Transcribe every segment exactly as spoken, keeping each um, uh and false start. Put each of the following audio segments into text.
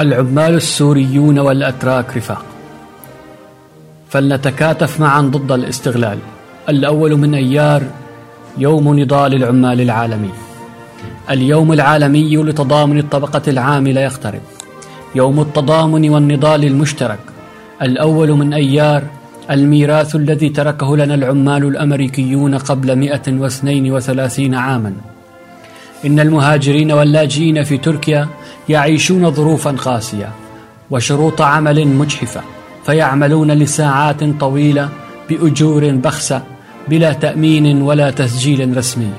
العمال السوريون والأتراك رفاق، فلنتكاتف معا ضد الاستغلال. الأول من أيار يوم نضال العمال العالمي، اليوم العالمي لتضامن الطبقة العاملة يقترب، يوم التضامن والنضال المشترك. الأول من أيار الميراث الذي تركه لنا العمال الأمريكيون قبل مئة واثنين وثلاثين عاما. إن المهاجرين واللاجئين في تركيا يعيشون ظروفا قاسية وشروط عمل مجحفة، فيعملون لساعات طويلة بأجور بخسة بلا تأمين ولا تسجيل رسمي.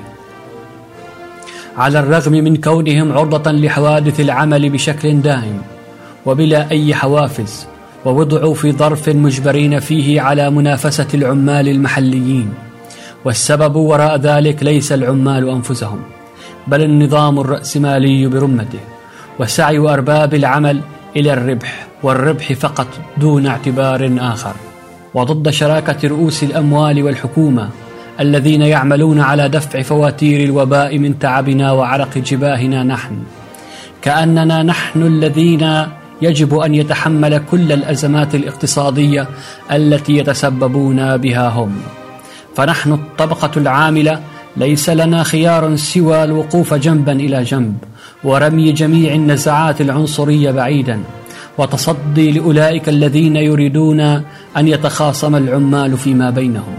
على الرغم من كونهم عرضة لحوادث العمل بشكل دائم وبلا أي حوافز، ووضعوا في ظرف مجبرين فيه على منافسة العمال المحليين، والسبب وراء ذلك ليس العمال أنفسهم بل النظام الرأسمالي برمته وسعي أرباب العمل إلى الربح والربح فقط دون اعتبار آخر، وضد شراكة رؤوس الأموال والحكومة الذين يعملون على دفع فواتير الوباء من تعبنا وعرق جباهنا نحن، كأننا نحن الذين يجب أن يتحمل كل الأزمات الاقتصادية التي يتسببون بها هم. فنحن الطبقة العاملة ليس لنا خيار سوى الوقوف جنبا إلى جنب ورمي جميع النزعات العنصرية بعيدا، وتصدي لأولئك الذين يريدون أن يتخاصم العمال فيما بينهم،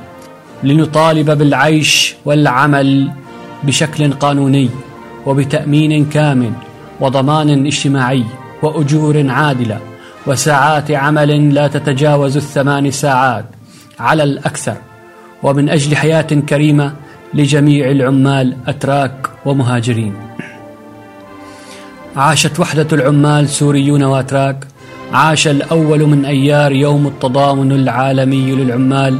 لنطالب بالعيش والعمل بشكل قانوني وبتأمين كامل وضمان اجتماعي وأجور عادلة وساعات عمل لا تتجاوز الثمان ساعات على الأكثر، ومن أجل حياة كريمة لجميع العمال أتراك ومهاجرين. عاشت وحدة العمال سوريون وأتراك. عاش الأول من أيار يوم التضامن العالمي للعمال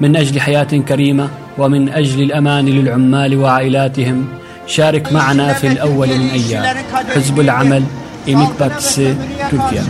من أجل حياة كريمة ومن أجل الأمان للعمال وعائلاتهم. شارك معنا في الأول من أيار. حزب العمل، İmit Partisi, Türkiye.